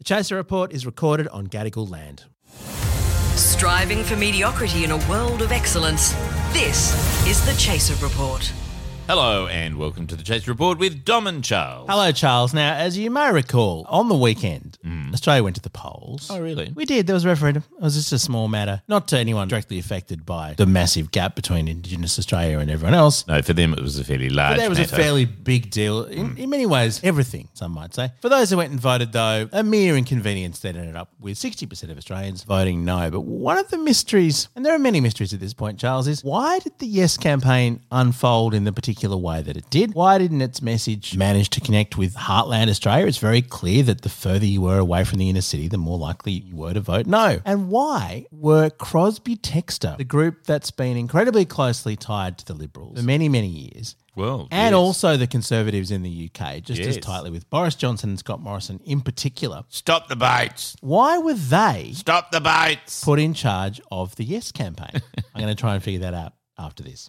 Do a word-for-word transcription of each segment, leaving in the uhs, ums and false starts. The Chaser Report is recorded on Gadigal land. Striving for mediocrity in a world of excellence, this is The Chaser Report. Hello and welcome to The Chaser Report with Dom and Charles. Hello, Charles. Now, as you may recall, on the weekend, mm. Australia went to the polls. Oh, really? We did. There was a referendum. It was just a small matter, not to anyone directly affected by the massive gap between Indigenous Australia and everyone else. No, for them it was a fairly large matter. It was matter. a fairly big deal. In, mm. in many ways, everything, some might say. For those who went and voted, though, a mere inconvenience that ended up with sixty percent of Australians voting no. But one of the mysteries, and there are many mysteries at this point, Charles, is why did the Yes campaign unfold in the particular way that it did? Why didn't its message manage to connect with Heartland Australia? It's very clear that the further you were away from the inner city, the more likely you were to vote no. And why were Crosby Textor, the group that's been incredibly closely tied to the Liberals for many, many years, Well, and yes. also the Conservatives in the U K, just yes. as tightly with Boris Johnson and Scott Morrison in particular. Stop the baits. Why were they Stop the baits. put in charge of the Yes campaign? I'm going to try and figure that out after this.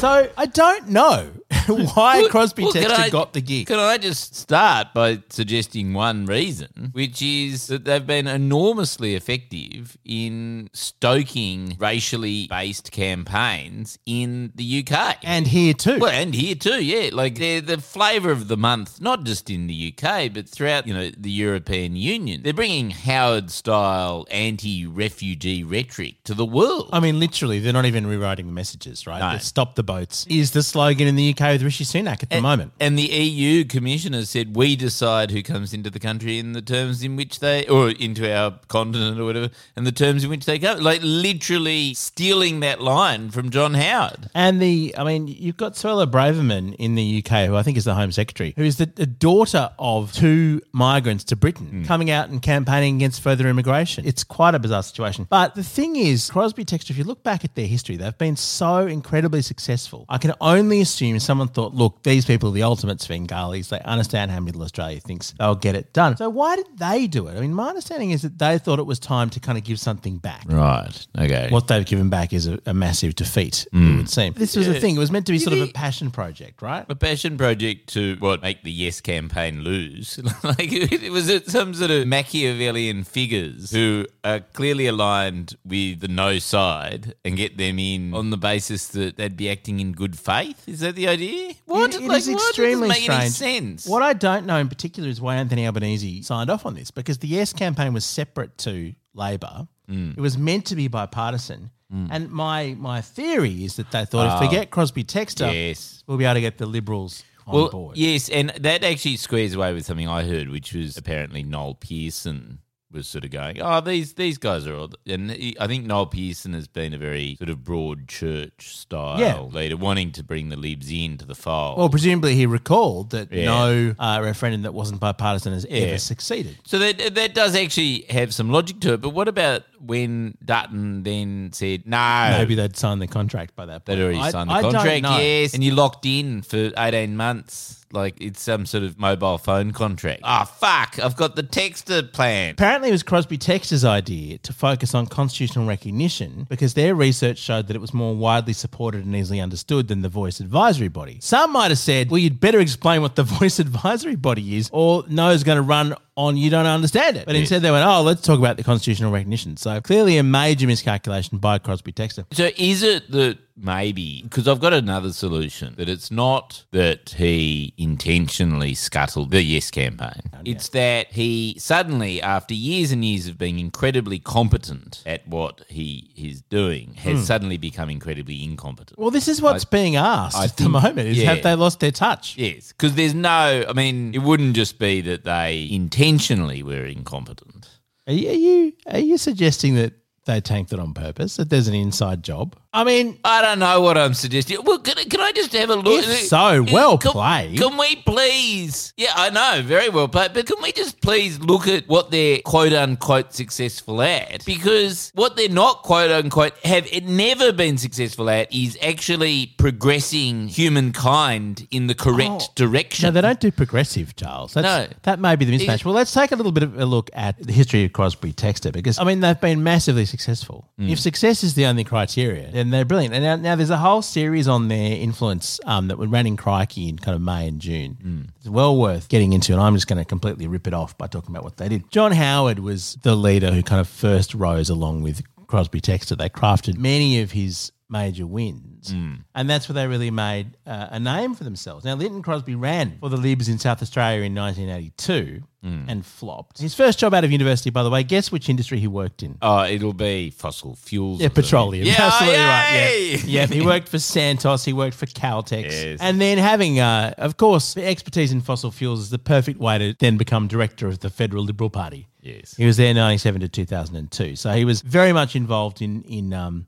So I don't know why Crosby well, Textor got the gig. Can I just start by suggesting one reason, which is that they've been enormously effective in stoking racially based campaigns in the U K. And here too. Well, and here too, yeah. Like they're the flavour of the month, not just in the U K, but throughout, you know, the European Union. They're bringing Howard-style anti-refugee rhetoric to the world. I mean, literally, they're not even rewriting the messages, right? No. They've stopped the boats is the slogan in the U K with Rishi Sunak at the and, moment. And the E U commissioner said, we decide who comes into the country in the terms in which they, or into our continent or whatever, and the terms in which they go. Like literally stealing that line from John Howard. And the, I mean, you've got Suella Braverman in the U K, who I think is the Home Secretary, who is the, the daughter of two migrants to Britain mm. coming out and campaigning against further immigration. It's quite a bizarre situation. But the thing is, Crosby Textor, if you look back at their history, they've been so incredibly successful. I can only assume someone thought, look, these people are the ultimate Svengalis. They understand how Middle Australia thinks. They'll get it done. So why did they do it? I mean, my understanding is that they thought it was time to kind of give something back. Right. Okay. What they've given back is a, a massive defeat, mm. it would seem. This was yeah. the thing. It was meant to be sort of a passion project, right? A passion project to, what, make the Yes campaign lose. Like it was some sort of Machiavellian figures who are clearly aligned with the no side and get them in on the basis that they'd be acting in good faith? Is that the idea? What? It, it like, is extremely what? It doesn't make strange. Any sense. What I don't know in particular is why Anthony Albanese signed off on this, because the Yes campaign was separate to Labor. Mm. It was meant to be bipartisan. Mm. And my my theory is that they thought, oh, if we get Crosby Textor, yes. we'll be able to get the Liberals on well, board. Yes, and that actually squares away with something I heard, which was apparently Noel Pearson was sort of going, oh, these these guys are all... And I think Noel Pearson has been a very sort of broad church-style yeah. leader, wanting to bring the Libs into the fold. Well, presumably he recalled that yeah. no uh, referendum that wasn't bipartisan has yeah. ever succeeded. So that, that does actually have some logic to it, but what about when Dutton then said, no... Maybe they'd signed the contract by that point. They'd already I, signed the I contract, yes, and you're locked in for eighteen months. Like it's some sort of mobile phone contract. Ah, oh, fuck, I've got the Textor plan. Apparently it was Crosby Textor's idea to focus on constitutional recognition because their research showed that it was more widely supported and easily understood than the Voice Advisory Body. Some might have said, well, you'd better explain what the Voice Advisory Body is or no is going to run on you don't understand it. But yes. instead they went, oh, let's talk about the constitutional recognition. So clearly a major miscalculation by Crosby Textor. So is it that maybe, because I've got another solution, that it's not that he intentionally scuttled the Yes campaign. Oh, yeah. It's that he suddenly, after years and years of being incredibly competent at what he is doing, has mm. suddenly become incredibly incompetent. Well, this is what's I, being asked I at think, the moment is yeah. have they lost their touch? Yes, because there's no, I mean, it wouldn't just be that they intentionally Intentionally, we're incompetent. Are you, are you are you suggesting that they tanked it on purpose? That there's an inside job? I mean, I don't know what I'm suggesting. Well, can, can I just have a look? If so, well can, played. Can we please? Yeah, I know, very well played. But can we just please look at what they're quote unquote successful at? Because what they're not quote unquote have it never been successful at is actually progressing humankind in the correct oh, direction. No, they don't do progressive, Charles. That's, no, that may be the mismatch. It, well, let's take a little bit of a look at the history of Crosby Textor because I mean they've been massively successful. Mm. If success is the only criteria, then they're brilliant. And now, now there's a whole series on their influence um, that ran in Crikey in kind of May and June. Mm. It's well worth getting into, and I'm just going to completely rip it off by talking about what they did. John Howard was the leader who kind of first rose along with Crosby Textor. They crafted many of his major wins, mm. and that's where they really made uh, a name for themselves. Now, Linton Crosby ran for the Libs in South Australia in nineteen eighty-two mm. and flopped. His first job out of university, by the way, guess which industry he worked in? Oh, it'll be fossil fuels. Yeah, petroleum. Yeah, absolutely oh, right. Yeah. yeah, he worked for Santos. He worked for Caltex. Yes. And then having, uh, of course, the expertise in fossil fuels is the perfect way to then become director of the Federal Liberal Party. Yes. He was there ninety-seven to two thousand two. So he was very much involved in in um,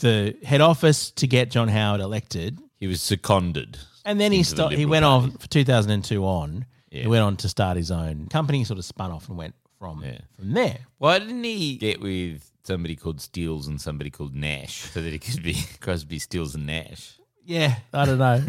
the head office to get John Howard elected. He was seconded. And then he st- the he went party. off for two thousand two on. Yeah. He went on to start his own company. He sort of spun off and went from, yeah. from there. Why didn't he get with somebody called Steels and somebody called Nash so that it could be Crosby, Steels and Nash? Yeah, I don't know.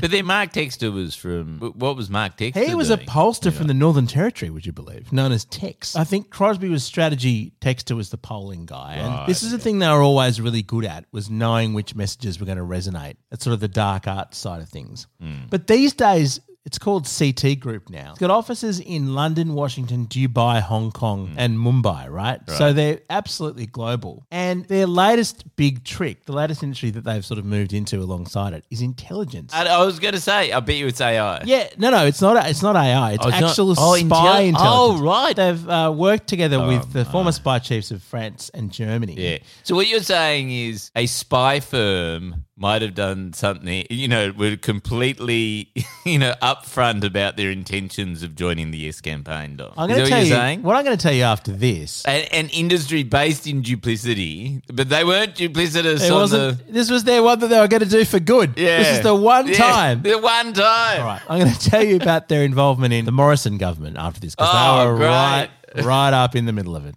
But then Mark Textor was from, what was Mark Textor He was doing? a pollster you know. from the Northern Territory, would you believe, known as Tex. I think Crosby was strategy, Textor was the polling guy. Right, and this is yeah. the thing they were always really good at, was knowing which messages were going to resonate. That's sort of the dark arts side of things. Mm. But these days, it's called C T Group now. It's got offices in London, Washington, Dubai, Hong Kong, mm. and Mumbai, right? right? So they're absolutely global. And their latest big trick, the latest industry that they've sort of moved into alongside it, is intelligence. I, I was going to say, I bet you it's A I. Yeah, no, no, it's not. It's not A I. It's oh, actual it's not, oh, spy intelli- intelligence. Oh, right. They've uh, worked together oh, with the no. former spy chiefs of France and Germany. Yeah. So what you're saying is a spy firm might have done something, you know, were completely, you know, upfront about their intentions of joining the Yes campaign, Dom. I'm going to tell what you're you saying? what I'm going to tell you after this. An, an industry based in duplicity, but they weren't duplicitous. It on wasn't, the... This was their one that they were going to do for good. Yeah. This is the one yeah. time. The one time. All right. I'm going to tell you about their involvement in the Morrison government after this because oh, they were great. right, right up in the middle of it.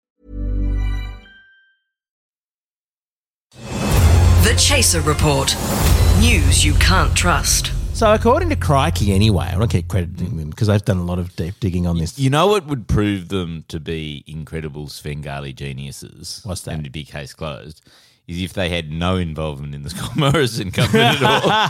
The Chaser Report. News you can't trust. So according to Crikey anyway, I don't keep crediting them because I've done a lot of deep digging on this. You know what would prove them to be incredible Svengali geniuses? What's that? And to be case closed is if they had no involvement in the Scott Morrison government at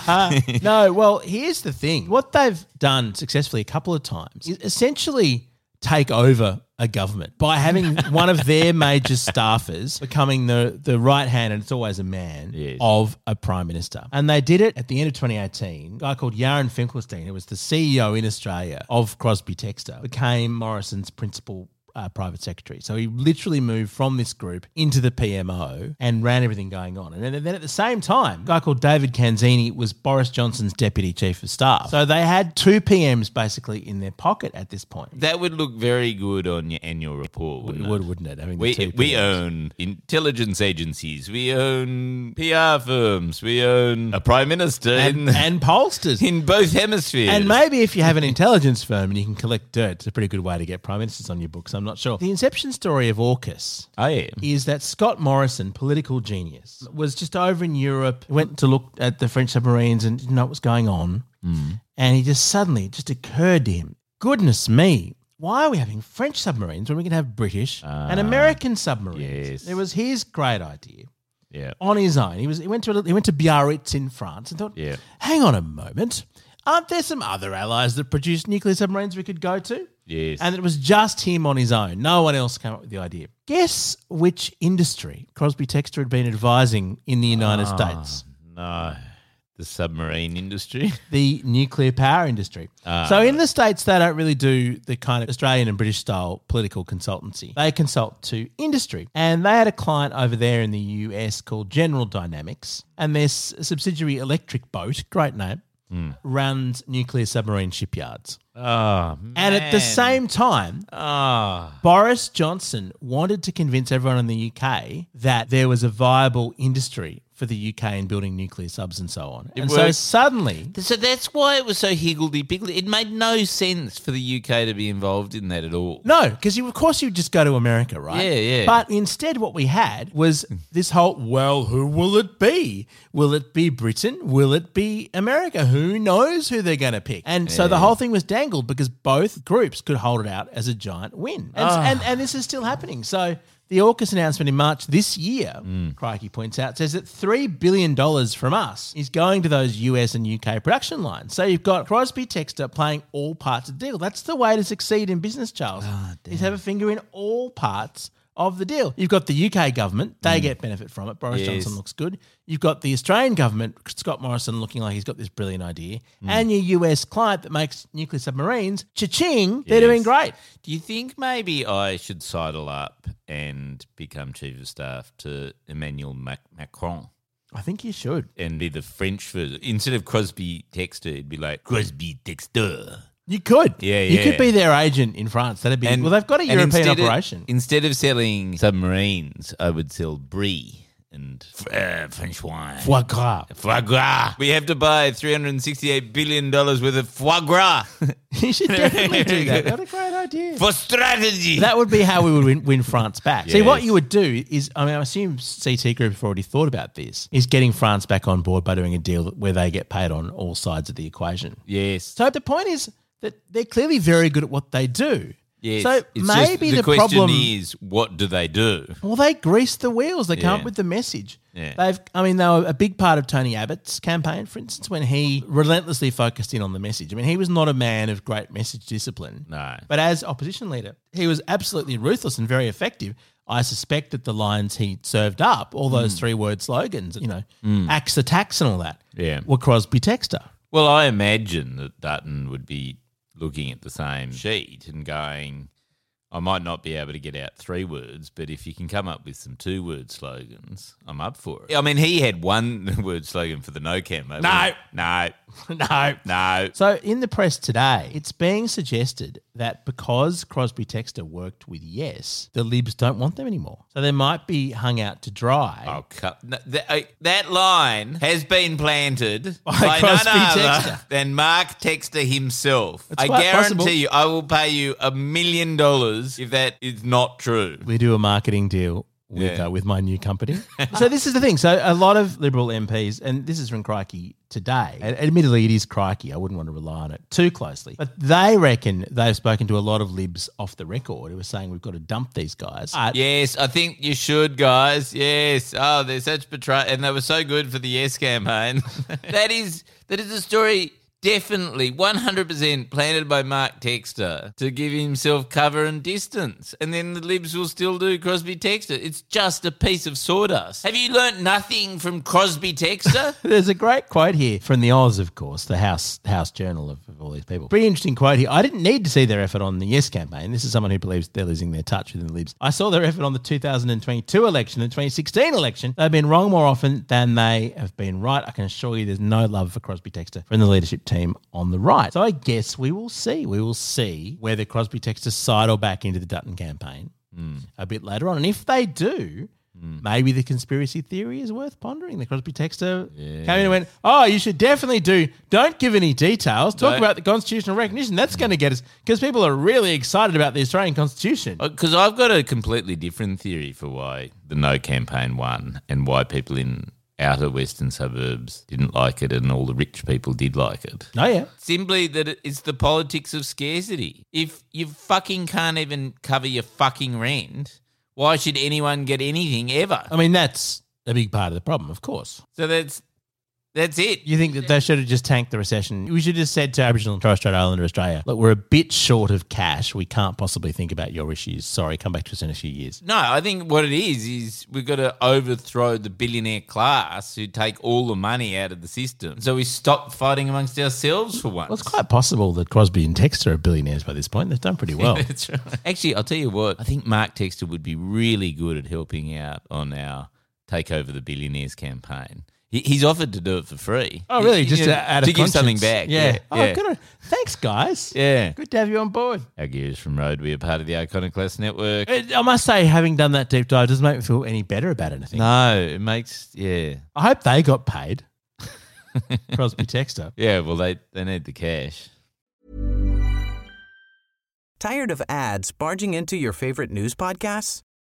all. No, well, here's the thing. What they've done successfully a couple of times is essentially take over a government by having one of their major staffers becoming the, the right hand, and it's always a man, yes. of a prime minister. And they did it at the end of twenty eighteen. A guy called Jaron Finkelstein, who was the C E O in Australia of Crosby Textor, became Morrison's principal uh, private secretary. So he literally moved from this group into the P M O and ran everything going on. And then, then at the same time, a guy called David Canzini was Boris Johnson's deputy chief of staff. So they had two P Ms basically in their pocket at this point. That would look very good on your annual report, wouldn't it? Would, wouldn't it? I mean, we, we own intelligence agencies. We own P R firms. We own a prime minister. And, in, and pollsters. In both hemispheres. And maybe if you have an intelligence firm and you can collect dirt, it's a pretty good way to get prime ministers on your books. I'm not sure. The inception story of AUKUS oh, yeah. is that Scott Morrison, political genius, was just over in Europe, went to look at the French submarines and didn't know what was going on. Mm. And he just suddenly, it just occurred to him, goodness me, why are we having French submarines when we can have British uh, and American submarines? Yes. It was his great idea. Yeah. On his own. He was. He went to a, he went to Biarritz in France and thought, yeah. hang on a moment, aren't there some other allies that produce nuclear submarines we could go to? Yes. And it was just him on his own. No one else came up with the idea. Guess which industry Crosby Textor had been advising in the United oh, States? No. The submarine industry? The nuclear power industry. Uh, so in the States, they don't really do the kind of Australian and British style political consultancy. They consult to industry. And they had a client over there in the U S called General Dynamics. And their subsidiary Electric Boat, great name, mm. runs nuclear submarine shipyards. Oh, man. And at the same time, oh. Boris Johnson wanted to convince everyone in the U K that there was a viable industry for the U K in building nuclear subs and so on. It and worked. so suddenly... So that's why it was so higgledy-piggledy. It made no sense for the U K to be involved in that at all. No, because of course you would just go to America, right? Yeah, yeah. But instead what we had was this whole, well, who will it be? Will it be Britain? Will it be America? Who knows who they're going to pick? And yeah. so the whole thing was dangled because both groups could hold it out as a giant win. And, oh. and, and this is still happening. So... The AUKUS announcement in March this year, mm. Crikey points out, says that three billion dollars from us is going to those U S and U K production lines. So you've got Crosby Textor playing all parts of the deal. That's the way to succeed in business, Charles, oh, is have a finger in all parts of the deal. You've got the U K government. They mm. get benefit from it. Boris yes. Johnson looks good. You've got the Australian government, Scott Morrison, looking like he's got this brilliant idea. Mm. And your U S client that makes nuclear submarines, cha-ching, yes. they're doing great. Do you think maybe I should sidle up and become chief of staff to Emmanuel Mac- Macron? I think you should. And be the French version. Instead of Crosby Textor, it'd be like Crosby Textor. You could. Yeah, yeah. You could be their agent in France. That'd be and, well, they've got a European instead operation. Of, instead of selling submarines, I would sell brie and uh, French wine. Foie gras. Foie gras. We have to buy three hundred sixty-eight billion dollars worth of foie gras. You should definitely do that. What a great idea. For strategy. That would be how we would win, win France back. Yes. See, what you would do is, I mean, I assume C T Group have already thought about this, is getting France back on board by doing a deal where they get paid on all sides of the equation. Yes. So the point is, that they're clearly very good at what they do. Yes. So it's maybe just the, the question problem, is, what do they do? Well, they grease the wheels. They yeah. come up with the message. Yeah. They've, I mean, they were a big part of Tony Abbott's campaign, for instance, when he relentlessly focused in on the message. I mean, he was not a man of great message discipline. No. But as opposition leader, he was absolutely ruthless and very effective. I suspect that the lines he served up, all those mm. three-word slogans, you know, mm. axe attacks and all that, yeah. were Crosby Textor. Well, I imagine that Dutton would be looking at the same sheet and going, I might not be able to get out three words, but if you can come up with some two-word slogans, I'm up for it. I mean, he had one-word slogan for the no camo. No. No. No. No. So in the press today, it's being suggested that because Crosby Textor worked with Yes, the Libs don't want them anymore. So they might be hung out to dry. Oh, cut. No, that, uh, that line has been planted by, by Crosby none Textor. Other than Mark Textor himself. It's I guarantee possible. you I will pay you a million dollars if that is not true. We do a marketing deal with yeah. uh, with my new company. So this is the thing. So a lot of Liberal M Ps, and this is from Crikey today, and admittedly it is Crikey, I wouldn't want to rely on it too closely, but they reckon they've spoken to a lot of Libs off the record who are saying we've got to dump these guys. Uh, yes, I think you should, guys. Yes. Oh, they're such betrayal. And they were so good for the Yes campaign. that is that is a story... Definitely, one hundred percent planted by Mark Textor to give himself cover and distance. And then the Libs will still do Crosby Textor. It's just a piece of sawdust. Have you learnt nothing from Crosby Textor? There's a great quote here from the Oz, of course, the House House Journal of, of all these people. Pretty interesting quote here. I didn't need to see their effort on the Yes campaign. This is someone who believes they're losing their touch within the Libs. I saw their effort on the two thousand twenty-two election, the twenty sixteen election. They've been wrong more often than they have been right. I can assure you there's no love for Crosby Textor from the leadership team. team on the right. So I guess we will see. We will see whether Crosby Textor sidle back into the Dutton campaign mm. a bit later on. And if they do, mm. maybe the conspiracy theory is worth pondering. The Crosby Textor yes. came in and went, oh, you should definitely do, don't give any details, talk no. about the constitutional recognition. That's going to get us, because people are really excited about the Australian Constitution. Because I've got a completely different theory for why the No campaign won and why people in outer western suburbs didn't like it and all the rich people did like it. Oh, yeah. Simply that it's the politics of scarcity. If you fucking can't even cover your fucking rent, why should anyone get anything ever? I mean, that's a big part of the problem, of course. So that's That's it. You think that they should have just tanked the recession? We should have just said to Aboriginal and Torres Strait Islander Australia, look, we're a bit short of cash. We can't possibly think about your issues. Sorry, come back to us in a few years. No, I think what it is is we've got to overthrow the billionaire class who take all the money out of the system. So we stop fighting amongst ourselves for once. Well, it's quite possible that Crosby and Textor are billionaires by this point. They've done pretty well. Yeah, that's right. Actually, I'll tell you what. I think Mark Textor would be really good at helping out on our Take Over the Billionaires campaign. He's offered to do it for free. Oh, really? Just yeah. out of to conscience. give something back. Yeah. yeah. Oh, yeah. Good. Thanks, guys. Yeah. Good to have you on board. Our Gears from Road, we are part of the Iconoclast Network. It, I must say, having done that deep dive doesn't make me feel any better about anything. No, it makes, yeah. I hope they got paid. Crosby Textor. Yeah, well, they, they need the cash. Tired of ads barging into your favorite news podcasts?